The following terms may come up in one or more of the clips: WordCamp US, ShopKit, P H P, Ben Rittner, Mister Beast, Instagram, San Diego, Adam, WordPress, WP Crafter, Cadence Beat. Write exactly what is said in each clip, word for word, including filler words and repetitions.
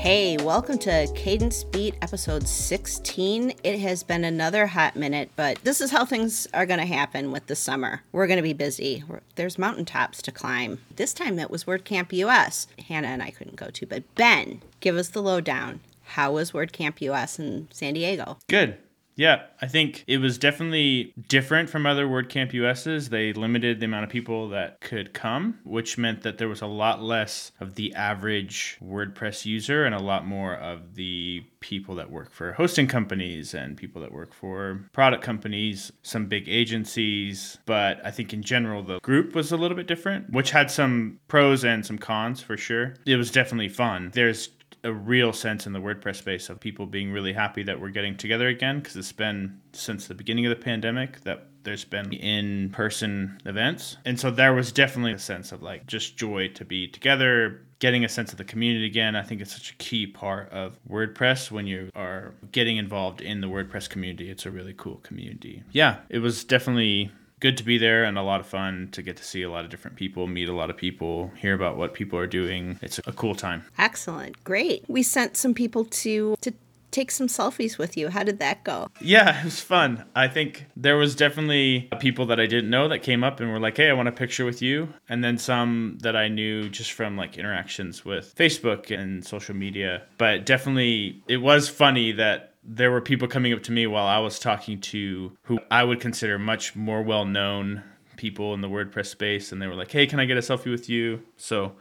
Hey, welcome to Cadence Beat episode sixteen. It has been another hot minute, but this is how things are going to happen with the summer. We're going to be busy. There's mountaintops to climb. This time it was WordCamp U S. Hannah and I couldn't go to, but Ben, give us the lowdown. How was WordCamp U S in San Diego? Good. Yeah, I think it was definitely different from other WordCamp U S's. They limited the amount of people that could come, which meant that there was a lot less of the average WordPress user and a lot more of the people that work for hosting companies and people that work for product companies, some big agencies. But I think in general, the group was a little bit different, which had some pros and some cons for sure. It was definitely fun. There's a real sense in the WordPress space of people being really happy that we're getting together again, because it's been since the beginning of the pandemic that there's been in-person events. And so there was definitely a sense of like just joy to be together, getting a sense of the community again. I think it's such a key part of WordPress when you are getting involved in the WordPress community. It's a really cool community. Yeah, it was definitely good to be there and a lot of fun to get to see a lot of different people, meet a lot of people, hear about what people are doing. It's a cool time. Excellent. Great. We sent some people to to take some selfies with you. How did that go? Yeah, it was fun. I think there was definitely people that I didn't know that came up and were like, hey, I want a picture with you. And then some that I knew just from like interactions with Facebook and social media. But definitely it was funny that there were people coming up to me while I was talking to who I would consider much more well-known people in the WordPress space. And they were like, hey, can I get a selfie with you? So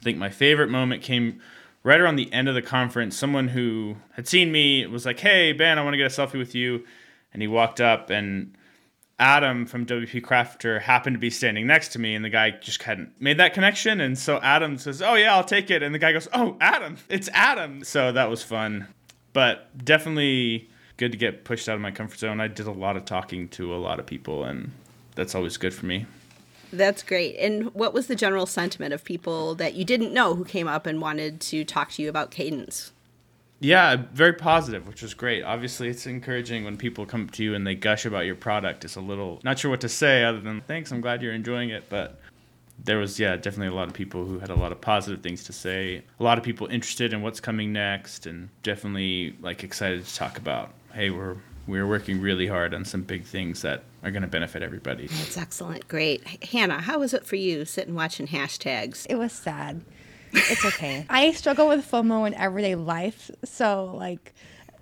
I think my favorite moment came right around the end of the conference. Someone who had seen me was like, hey, Ben, I want to get a selfie with you. And he walked up, and Adam from W P Crafter happened to be standing next to me, and the guy just hadn't made that connection. And so Adam says, oh, yeah, I'll take it. And the guy goes, oh, Adam, it's Adam. So that was fun. But definitely good to get pushed out of my comfort zone. I did a lot of talking to a lot of people, and that's always good for me. That's great. And what was the general sentiment of people that you didn't know who came up and wanted to talk to you about Cadence? Yeah, very positive, which was great. Obviously, it's encouraging when people come to you and they gush about your product. It's a little not sure what to say other than, thanks, I'm glad you're enjoying it. But there was, yeah, definitely a lot of people who had a lot of positive things to say, a lot of people interested in what's coming next, and definitely like excited to talk about, hey, we're we're working really hard on some big things that are going to benefit everybody. That's excellent. Great. Hannah, how was it for you sitting watching hashtags? It was sad. It's okay. I struggle with FOMO in everyday life, so like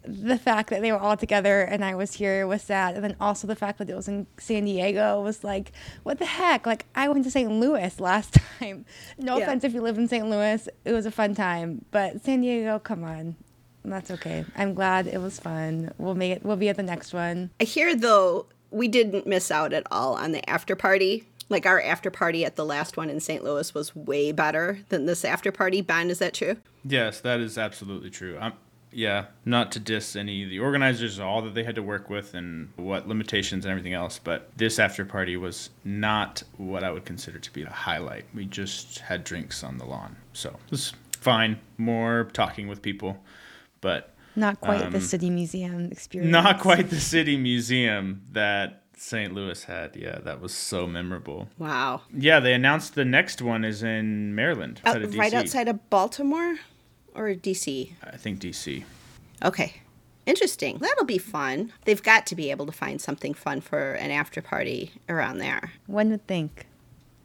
the fact that they were all together and I was here was sad. And then also the fact that it was in San Diego was like, what the heck? Like, I went to Saint Louis last time. No yeah. offense if you live in Saint Louis. It was a fun time. But San Diego, come on. That's okay. I'm glad it was fun. We'll make it. We'll be at the next one. I hear, though, we didn't miss out at all on the after party. Like, our after party at the last one in Saint Louis was way better than this after party. Ben, is that true? Yes, that is absolutely true. I'm Yeah, not to diss any of the organizers, all that they had to work with and what limitations and everything else, but this after party was not what I would consider to be a highlight. We just had drinks on the lawn, so it was fine. More talking with people, but not quite um, the city museum experience. Not quite the city museum that Saint Louis had. Yeah, that was so memorable. Wow. Yeah, they announced the next one is in Maryland, outside of D C. Right outside of Baltimore? Or D C? I think D C. Okay. Interesting. That'll be fun. They've got to be able to find something fun for an after party around there. One would think.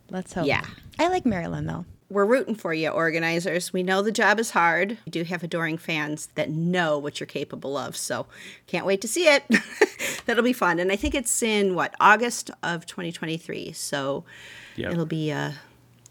Let's hope. Yeah. I like Maryland, though. We're rooting for you, organizers. We know the job is hard. We do have adoring fans that know what you're capable of, so can't wait to see it. That'll be fun. And I think it's in, what, August of twenty twenty-three, so yep. It'll be a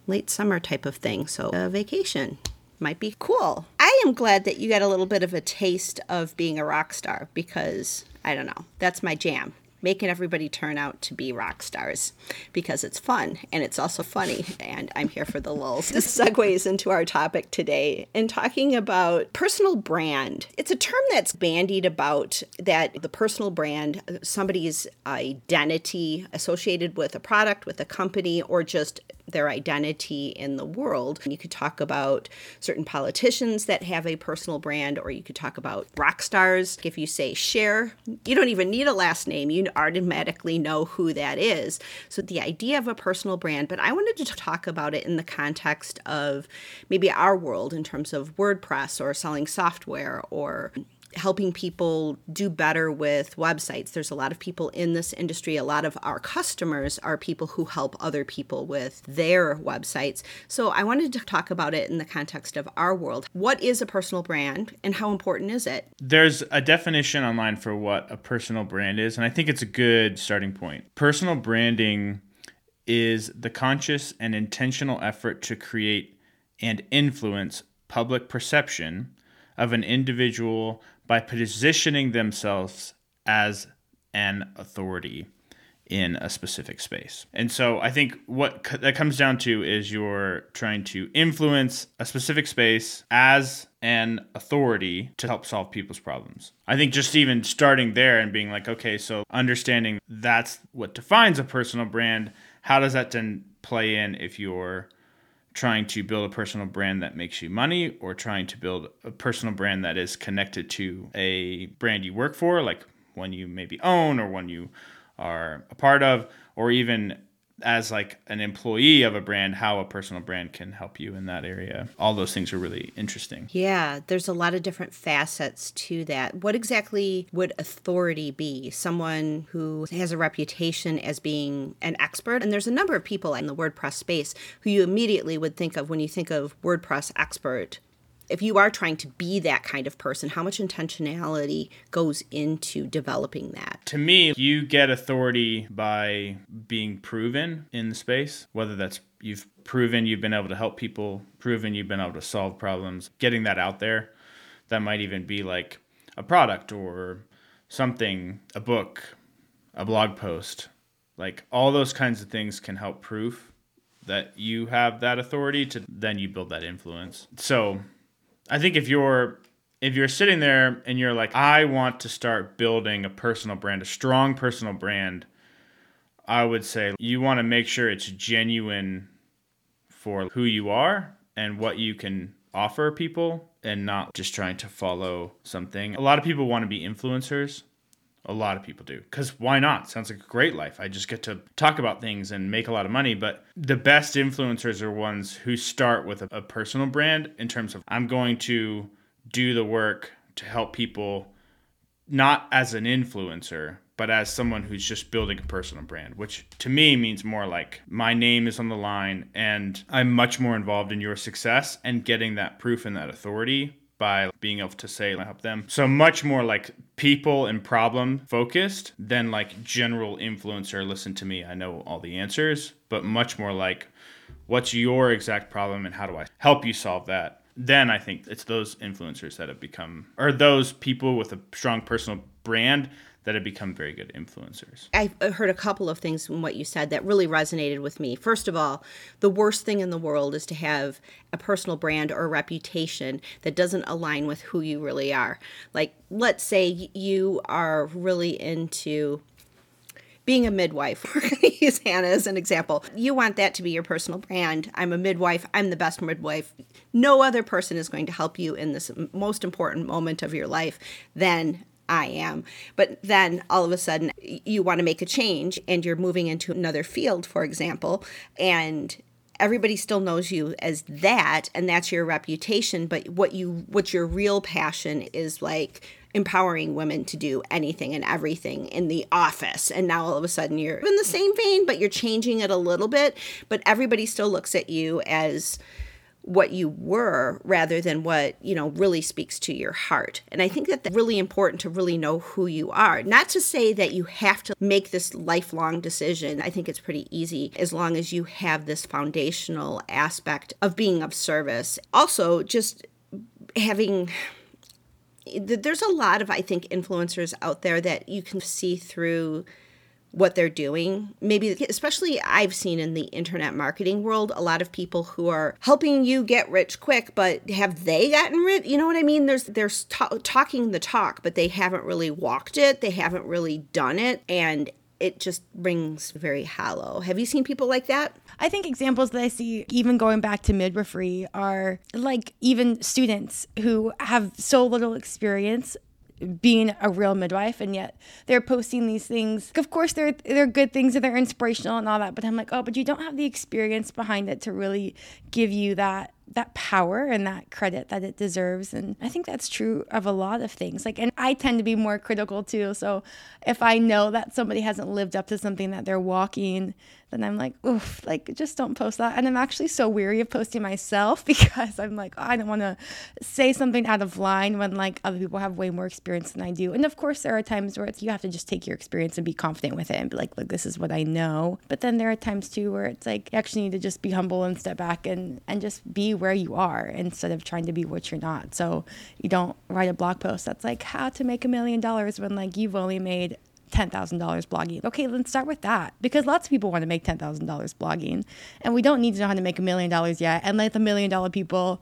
late summer type of thing, so a vacation. Might be cool. I am glad that you got a little bit of a taste of being a rock star because, I don't know, that's my jam. Making everybody turn out to be rock stars because it's fun and it's also funny, and I'm here for the lulz. This segues into our topic today and talking about personal brand. It's a term that's bandied about, that the personal brand, somebody's identity associated with a product, with a company, or just their identity in the world. You could talk about certain politicians that have a personal brand, or you could talk about rock stars. If you say Cher, you don't even need a last name. You automatically know who that is. So the idea of a personal brand, but I wanted to talk about it in the context of maybe our world in terms of WordPress or selling software or helping people do better with websites. There's a lot of people in this industry. A lot of our customers are people who help other people with their websites. So I wanted to talk about it in the context of our world. What is a personal brand and how important is it? There's a definition online for what a personal brand is, and I think it's a good starting point. Personal branding is the conscious and intentional effort to create and influence public perception of an individual by positioning themselves as an authority in a specific space. And so I think what co- that comes down to is you're trying to influence a specific space as an authority to help solve people's problems. I think just even starting there and being like, okay, so understanding that's what defines a personal brand, how does that then play in if you're trying to build a personal brand that makes you money, or trying to build a personal brand that is connected to a brand you work for, like one you maybe own or one you are a part of, or even as like an employee of a brand, how a personal brand can help you in that area. All those things are really interesting. Yeah, there's a lot of different facets to that. What exactly would authority be? Someone who has a reputation as being an expert. And there's a number of people in the WordPress space who you immediately would think of when you think of WordPress expert. If you are trying to be that kind of person, how much intentionality goes into developing that? To me, you get authority by being proven in the space, whether that's you've proven you've been able to help people, proven you've been able to solve problems, getting that out there. That might even be like a product or something, a book, a blog post. Like all those kinds of things can help proof that you have that authority to then you build that influence. So I think if you're if you're sitting there and you're like, I want to start building a personal brand, a strong personal brand, I would say you want to make sure it's genuine for who you are and what you can offer people and not just trying to follow something. A lot of people want to be influencers. A lot of people do. Because why not? Sounds like a great life. I just get to talk about things and make a lot of money. But the best influencers are ones who start with a, a personal brand in terms of I'm going to do the work to help people, not as an influencer, but as someone who's just building a personal brand, which to me means more like my name is on the line and I'm much more involved in your success and getting that proof and that authority by being able to say help them. So much more like people and problem focused than like general influencer, listen to me, I know all the answers, but much more like what's your exact problem and how do I help you solve that? Then I think it's those influencers that have become, or those people with a strong personal brand that have become very good influencers. I heard a couple of things in what you said that really resonated with me. First of all, the worst thing in the world is to have a personal brand or a reputation that doesn't align with who you really are. Like, let's say you are really into being a midwife. We're going to use Hannah as an example. You want that to be your personal brand. I'm a midwife. I'm the best midwife. No other person is going to help you in this most important moment of your life than I am. But then all of a sudden you want to make a change and you're moving into another field, for example, and everybody still knows you as that, and that's your reputation. But what you, what your real passion is, like empowering women to do anything and everything in the office. And now all of a sudden you're in the same vein, but you're changing it a little bit, but everybody still looks at you as what you were rather than what, you know, really speaks to your heart. And I think that that's really important to really know who you are. Not to say that you have to make this lifelong decision. I think it's pretty easy as long as you have this foundational aspect of being of service. Also, just having... There's a lot of, I think, influencers out there that you can see through what they're doing. Maybe, especially I've seen in the internet marketing world, a lot of people who are helping you get rich quick, but have they gotten rich? You know what I mean? There's, they're t- talking the talk, but they haven't really walked it. They haven't really done it. And it just rings very hollow. Have you seen people like that? I think examples that I see, even going back to midwifery, are like even students who have so little experience being a real midwife, and yet they're posting these things. Of course, they're they're good things and they're inspirational and all that, but I'm like, oh, but you don't have the experience behind it to really give you that that power and that credit that it deserves. And I think that's true of a lot of things. Like, and I tend to be more critical too. So if I know that somebody hasn't lived up to something that they're walking, then I'm like, oof, like just don't post that. And I'm actually so weary of posting myself because I'm like, oh, I don't want to say something out of line when like other people have way more experience than I do. And of course there are times where it's, you have to just take your experience and be confident with it and be like, look, this is what I know. But then there are times too where it's like, you actually need to just be humble and step back and, and just be where you are instead of trying to be what you're not. So you don't write a blog post that's like how to make a million dollars when like you've only made ten thousand dollars blogging. Okay, let's start with that, because lots of people want to make ten thousand dollars blogging, and we don't need to know how to make a million dollars yet, and let the million dollar people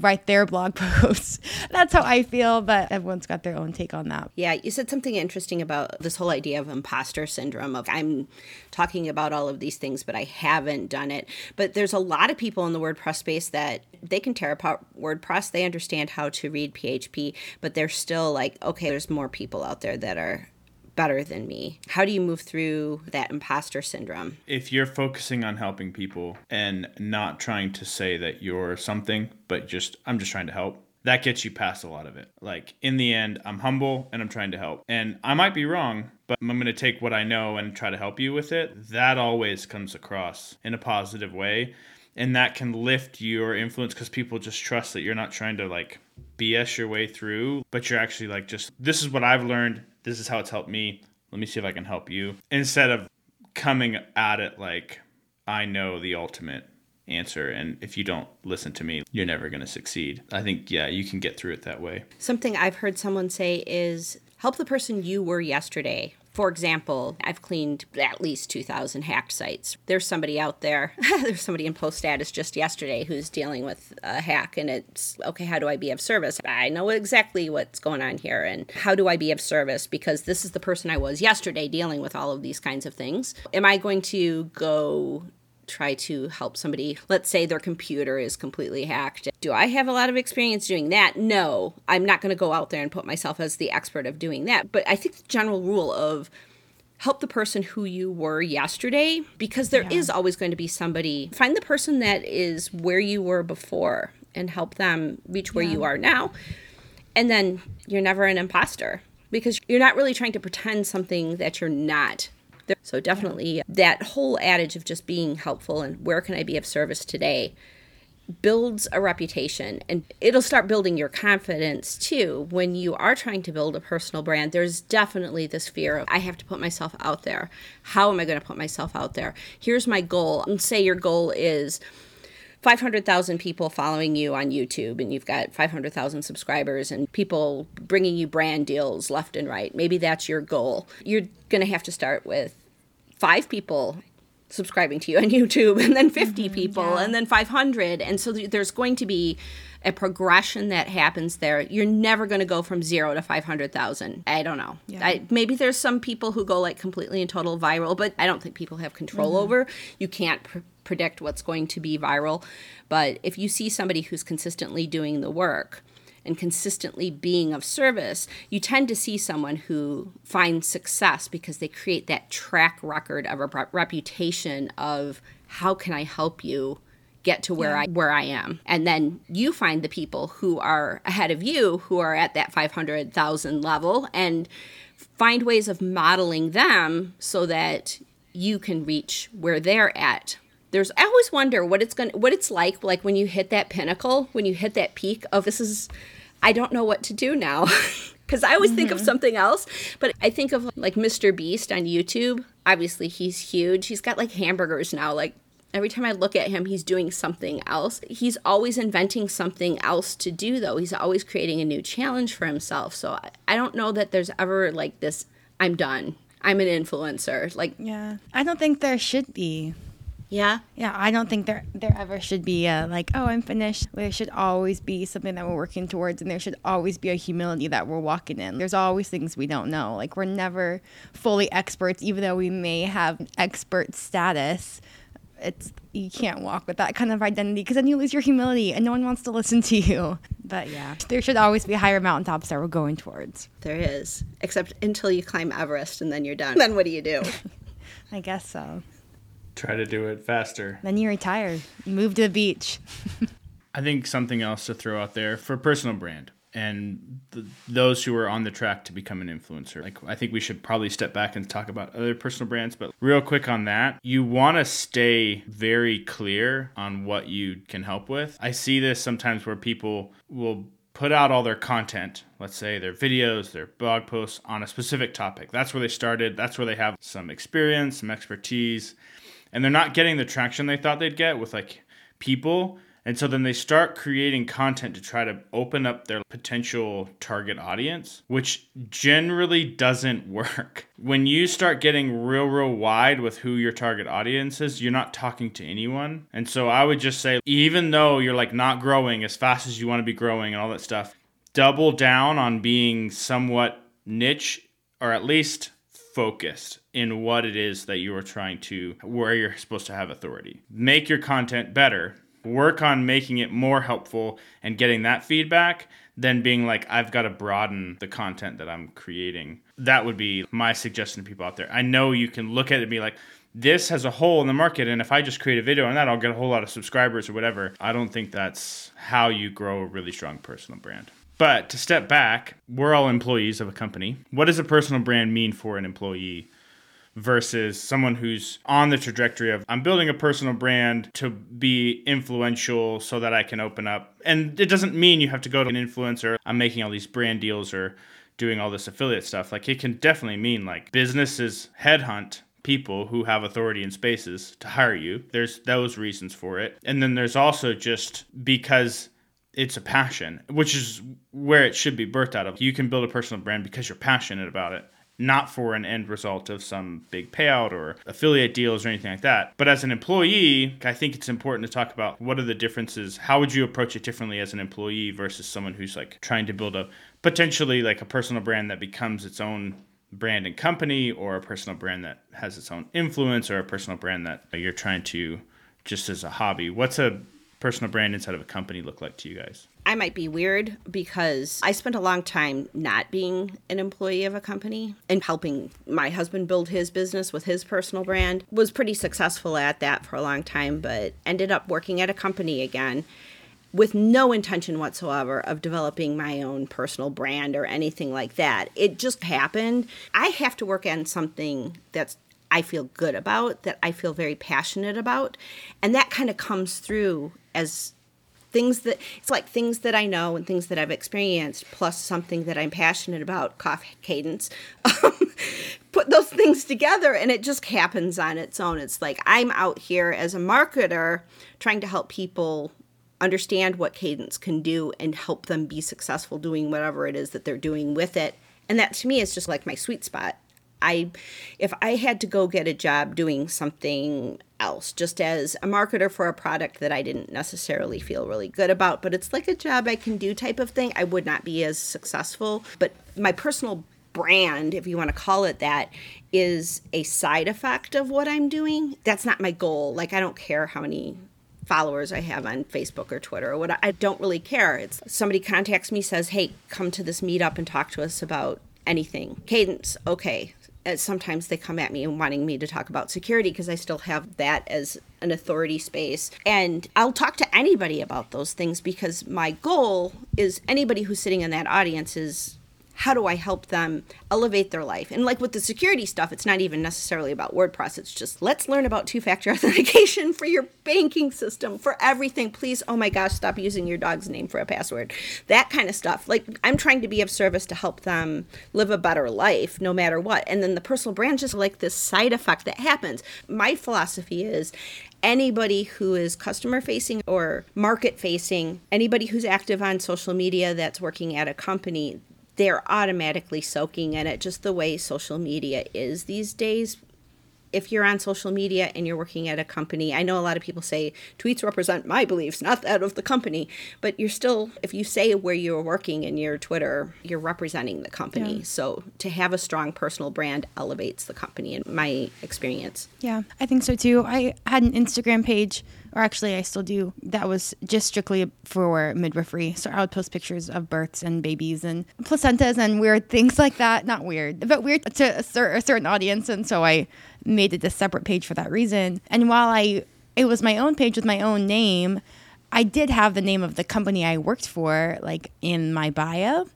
write their blog posts. That's how I feel, but everyone's got their own take on that. Yeah, you said something interesting about this whole idea of imposter syndrome of I'm talking about all of these things, but I haven't done it. But there's a lot of people in the WordPress space that they can tear apart WordPress. They understand how to read P H P, but they're still like, okay, there's more people out there that are better than me. How do you move through that imposter syndrome? If you're focusing on helping people and not trying to say that you're something, but just, I'm just trying to help, that gets you past a lot of it. Like, in the end, I'm humble and I'm trying to help. And I might be wrong, but I'm going to take what I know and try to help you with it. That always comes across in a positive way. And that can lift your influence because people just trust that you're not trying to like B S your way through, but you're actually like, just, this is what I've learned. This is how it's helped me. Let me see if I can help you. Instead of coming at it like, I know the ultimate answer, and if you don't listen to me, you're never going to succeed. I think, yeah, you can get through it that way. Something I've heard someone say is, help the person you were yesterday. For example, I've cleaned at least two thousand hacked sites. There's somebody out there, there's somebody in post status just yesterday who's dealing with a hack, and it's, okay, how do I be of service? I know exactly what's going on here, and how do I be of service? Because this is the person I was yesterday dealing with all of these kinds of things. Am I going to go try to help somebody? Let's say their computer is completely hacked. Do I have a lot of experience doing that? No, I'm not going to go out there and put myself as the expert of doing that. But I think the general rule of help the person who you were yesterday, because there yeah. is always going to be somebody. Find the person that is where you were before and help them reach where yeah. you are now. And then you're never an imposter, because you're not really trying to pretend something that you're not. So definitely that whole adage of just being helpful and where can I be of service today builds a reputation, and it'll start building your confidence too. When you are trying to build a personal brand, there's definitely this fear of I have to put myself out there. How am I going to put myself out there? Here's my goal. And say your goal is five hundred thousand people following you on YouTube, and you've got five hundred thousand subscribers and people bringing you brand deals left and right. Maybe that's your goal. You're going to have to start with five people subscribing to you on YouTube, and then fifty mm-hmm, people, yeah. and then five hundred. And so th- there's going to be a progression that happens there. You're never going to go from zero to five hundred thousand. I don't know. Yeah. I, maybe there's some people who go like completely and total viral, but I don't think people have control mm-hmm. over. You can't pr- predict what's going to be viral. But if you see somebody who's consistently doing the work and consistently being of service, you tend to see someone who finds success because they create that track record of a reputation of how can I help you get to where yeah. I where I am. And then you find the people who are ahead of you who are at that five hundred thousand level, and find ways of modeling them so that you can reach where they're at. There's I always wonder what it's going what it's like like when you hit that pinnacle, when you hit that peak of this is I don't know what to do now, because I always mm-hmm. think of something else. But I think of like Mister Beast on YouTube. Obviously, he's huge. He's got like hamburgers now. Like every time I look at him, he's doing something else. He's always inventing something else to do, though. He's always creating a new challenge for himself. So I don't know that there's ever like this, I'm done. I'm an influencer. Like, yeah, I don't think there should be. Yeah. Yeah. I don't think there there ever should be a like, oh, I'm finished. There should always be something that we're working towards, and there should always be a humility that we're walking in. There's always things we don't know. Like, we're never fully experts, even though we may have expert status. It's you can't walk with that kind of identity, because then you lose your humility and no one wants to listen to you. But yeah, there should always be higher mountaintops that we're going towards. There is, except until you climb Everest and then you're done. Then what do you do? I guess so. Try to do it faster. Then you retire, move to the beach. I think something else to throw out there for personal brand and th- those who are on the track to become an influencer. Like, I think we should probably step back and talk about other personal brands, but real quick on that, you want to stay very clear on what you can help with. I see this sometimes where people will put out all their content, let's say their videos, their blog posts on a specific topic. That's where they started. That's where they have some experience, some expertise, and they're not getting the traction they thought they'd get with like people. And so then they start creating content to try to open up their potential target audience, which generally doesn't work. When you start getting real, real wide with who your target audience is, you're not talking to anyone. And so I would just say, even though you're like not growing as fast as you want to be growing and all that stuff, double down on being somewhat niche or at least focused in what it is that you are trying to, where you're supposed to have authority. Make your content better. Work on making it more helpful and getting that feedback than being like, I've got to broaden the content that I'm creating. That would be my suggestion to people out there. I know you can look at it and be like, this has a hole in the market, and if I just create a video on that, I'll get a whole lot of subscribers or whatever. I don't think that's how you grow a really strong personal brand. But to step back, we're all employees of a company. What does a personal brand mean for an employee versus someone who's on the trajectory of, I'm building a personal brand to be influential so that I can open up. And it doesn't mean you have to go to an influencer. I'm making all these brand deals or doing all this affiliate stuff. Like, it can definitely mean like businesses headhunt people who have authority in spaces to hire you. There's those reasons for it. And then there's also just because it's a passion, which is where it should be birthed out of. You can build a personal brand because you're passionate about it, not for an end result of some big payout or affiliate deals or anything like that. But as an employee, I think it's important to talk about what are the differences. How would you approach it differently as an employee versus someone who's like trying to build a potentially like a personal brand that becomes its own brand and company, or a personal brand that has its own influence, or a personal brand that you're trying to just as a hobby. What's a personal brand inside of a company look like to you guys? I might be weird because I spent a long time not being an employee of a company and helping my husband build his business with his personal brand. Was pretty successful at that for a long time, but ended up working at a company again with no intention whatsoever of developing my own personal brand or anything like that. It just happened. I have to work on something that's I feel good about, that I feel very passionate about. And that kind of comes through as things that, it's like things that I know and things that I've experienced, plus something that I'm passionate about, cough, cadence, put those things together and it just happens on its own. It's like I'm out here as a marketer trying to help people understand what cadence can do and help them be successful doing whatever it is that they're doing with it. And that to me is just like my sweet spot. I, if I had to go get a job doing something else, just as a marketer for a product that I didn't necessarily feel really good about, but it's like a job I can do type of thing, I would not be as successful. But my personal brand, if you want to call it that, is a side effect of what I'm doing. That's not my goal. Like, I don't care how many followers I have on Facebook or Twitter or what. I don't really care. It's somebody contacts me, says, hey, come to this meetup and talk to us about anything. Cadence, okay. Sometimes they come at me and wanting me to talk about security because I still have that as an authority space. And I'll talk to anybody about those things because my goal is anybody who's sitting in that audience is, how do I help them elevate their life? And like with the security stuff, it's not even necessarily about WordPress. It's just, let's learn about two-factor authentication for your banking system, for everything. Please, oh my gosh, stop using your dog's name for a password. That kind of stuff. Like, I'm trying to be of service to help them live a better life no matter what. And then the personal brand is like this side effect that happens. My philosophy is, anybody who is customer-facing or market-facing, anybody who's active on social media that's working at a company, they're automatically soaking in it, just the way social media is these days. If you're on social media and you're working at a company, I know a lot of people say tweets represent my beliefs, not that of the company, but you're still, if you say where you're working in your Twitter, you're representing the company. Yeah. So to have a strong personal brand elevates the company in my experience. Yeah, I think so too. I had an Instagram page or actually I still do. That was just strictly for midwifery. So I would post pictures of births and babies and placentas and weird things like that. Not weird, but weird to a certain audience. And so I made it a separate page for that reason. And while I, it was my own page with my own name, I did have the name of the company I worked for, like, in my bio.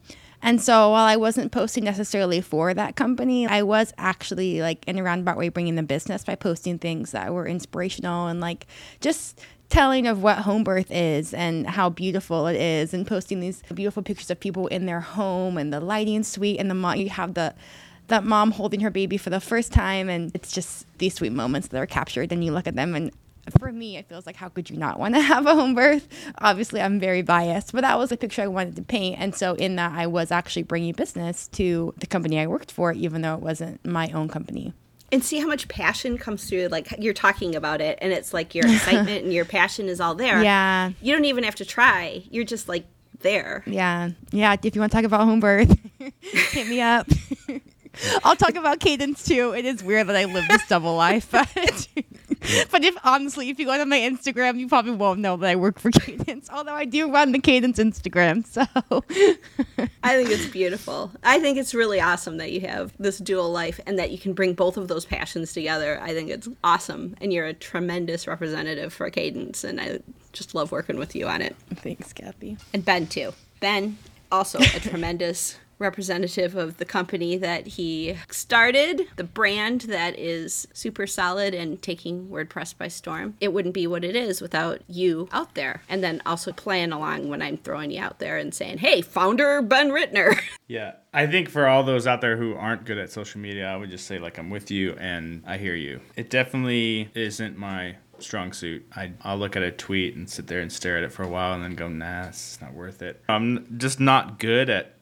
And so while I wasn't posting necessarily for that company, I was actually, like, in a roundabout way bringing the business by posting things that were inspirational and, like, just telling of what home birth is and how beautiful it is, and posting these beautiful pictures of people in their home and the lighting suite and the mo- you have the that mom holding her baby for the first time, and it's just these sweet moments that are captured, and you look at them, and for me, it feels like, how could you not want to have a home birth? Obviously, I'm very biased, but that was the picture I wanted to paint. And so in that, I was actually bringing business to the company I worked for, even though it wasn't my own company. And see how much passion comes through. Like, you're talking about it, and it's like your excitement and your passion is all there. Yeah. You don't even have to try. You're just, like, there. Yeah. Yeah. If you want to talk about home birth, hit me up. I'll talk about Cadence, too. It is weird that I live this double life, but... But if honestly, if you go to my Instagram, you probably won't know that I work for Cadence, although I do run the Cadence Instagram. So I think it's beautiful. I think it's really awesome that you have this dual life and that you can bring both of those passions together. I think it's awesome. And you're a tremendous representative for Cadence. And I just love working with you on it. Thanks, Kathy. And Ben, too. Ben, also a tremendous representative of the company that he started, the brand that is super solid and taking WordPress by storm. It wouldn't be what it is without you out there. And then also playing along when I'm throwing you out there and saying, hey, founder Ben Rittner. Yeah, I think for all those out there who aren't good at social media, I would just say, like, I'm with you and I hear you. It definitely isn't my strong suit. I, I'll look at a tweet and sit there and stare at it for a while and then go, nah, it's not worth it. I'm just not good at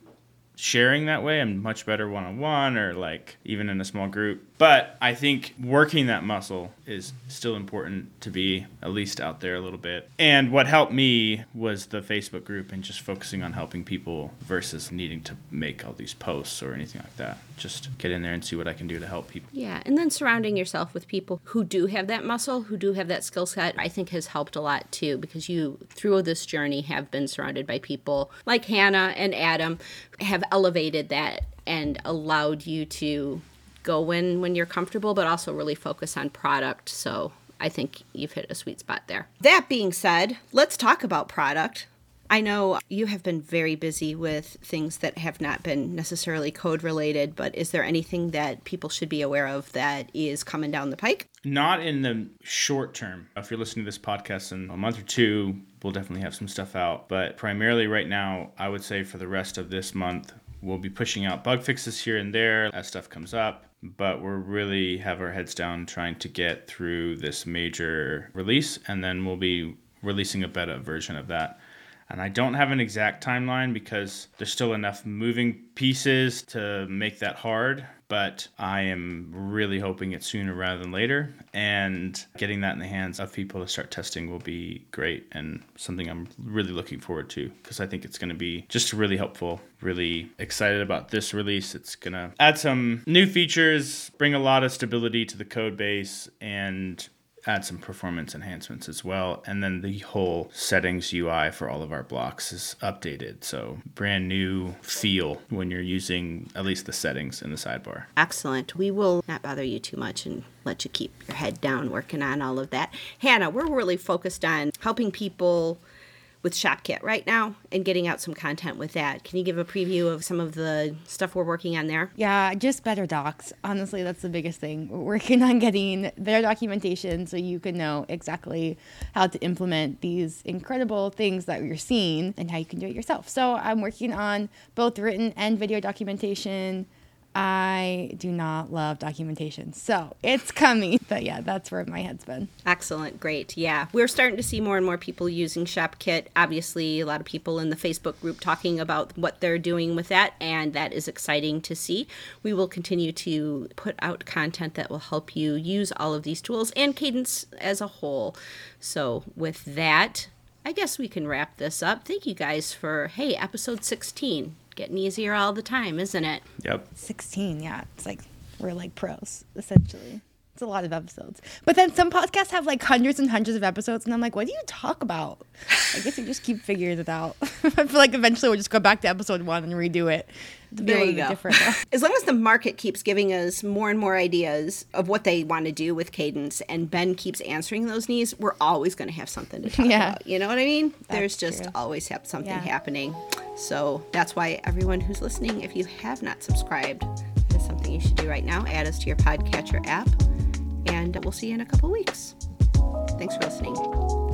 sharing that way. I'm much better one-on-one or, like, even in a small group. But I think working that muscle is still important to be at least out there a little bit. And what helped me was the Facebook group and just focusing on helping people versus needing to make all these posts or anything like that. Just get in there and see what I can do to help people. Yeah, and then surrounding yourself with people who do have that muscle, who do have that skill set, I think has helped a lot too, because you, through this journey, have been surrounded by people like Hannah and Adam, have elevated that and allowed you to go in when you're comfortable, but also really focus on product. So I think you've hit a sweet spot there. That being said, let's talk about product. I know you have been very busy with things that have not been necessarily code related, but is there anything that people should be aware of that is coming down the pike? Not in the short term. If you're listening to this podcast in a month or two, we'll definitely have some stuff out. But primarily right now, I would say for the rest of this month, we'll be pushing out bug fixes here and there as stuff comes up, but we're really have our heads down trying to get through this major release, and then we'll be releasing a beta version of that. And I don't have an exact timeline because there's still enough moving pieces to make that hard, but I am really hoping it's sooner rather than later. And getting that in the hands of people to start testing will be great and something I'm really looking forward to, because I think it's going to be just really helpful. Really excited about this release. It's going to add some new features, bring a lot of stability to the code base, and add some performance enhancements as well. And then the whole settings U I for all of our blocks is updated. So brand new feel when you're using at least the settings in the sidebar. Excellent. We will not bother you too much and let you keep your head down working on all of that. Hannah, we're really focused on helping people with ShopKit right now and getting out some content with that. Can you give a preview of some of the stuff we're working on there? Yeah, just better docs. Honestly, that's the biggest thing. We're working on getting better documentation so you can know exactly how to implement these incredible things that you're seeing and how you can do it yourself. So I'm working on both written and video documentation. I do not love documentation, so it's coming. But yeah, that's where my head's been. Excellent. Great. Yeah. We're starting to see more and more people using ShopKit. Obviously, a lot of people in the Facebook group talking about what they're doing with that, and that is exciting to see. We will continue to put out content that will help you use all of these tools and Cadence as a whole. So with that, I guess we can wrap this up. Thank you guys for, hey, episode sixteen. Getting easier all the time, isn't it? Yep. sixteen, yeah. It's like we're like pros, essentially. It's a lot of episodes. But then some podcasts have like hundreds and hundreds of episodes, and I'm like, what do you talk about? I guess you just keep figuring it out. I feel like eventually we'll just go back to episode one and redo it. There you go. As long as the market keeps giving us more and more ideas of what they want to do with Cadence, and Ben keeps answering those needs, we're always going to have something to talk yeah. about. You know what I mean? That's There's just true. always have something yeah. happening. So that's why everyone who's listening, if you have not subscribed, that's something you should do right now. Add us to your podcatcher app, and we'll see you in a couple weeks. Thanks for listening.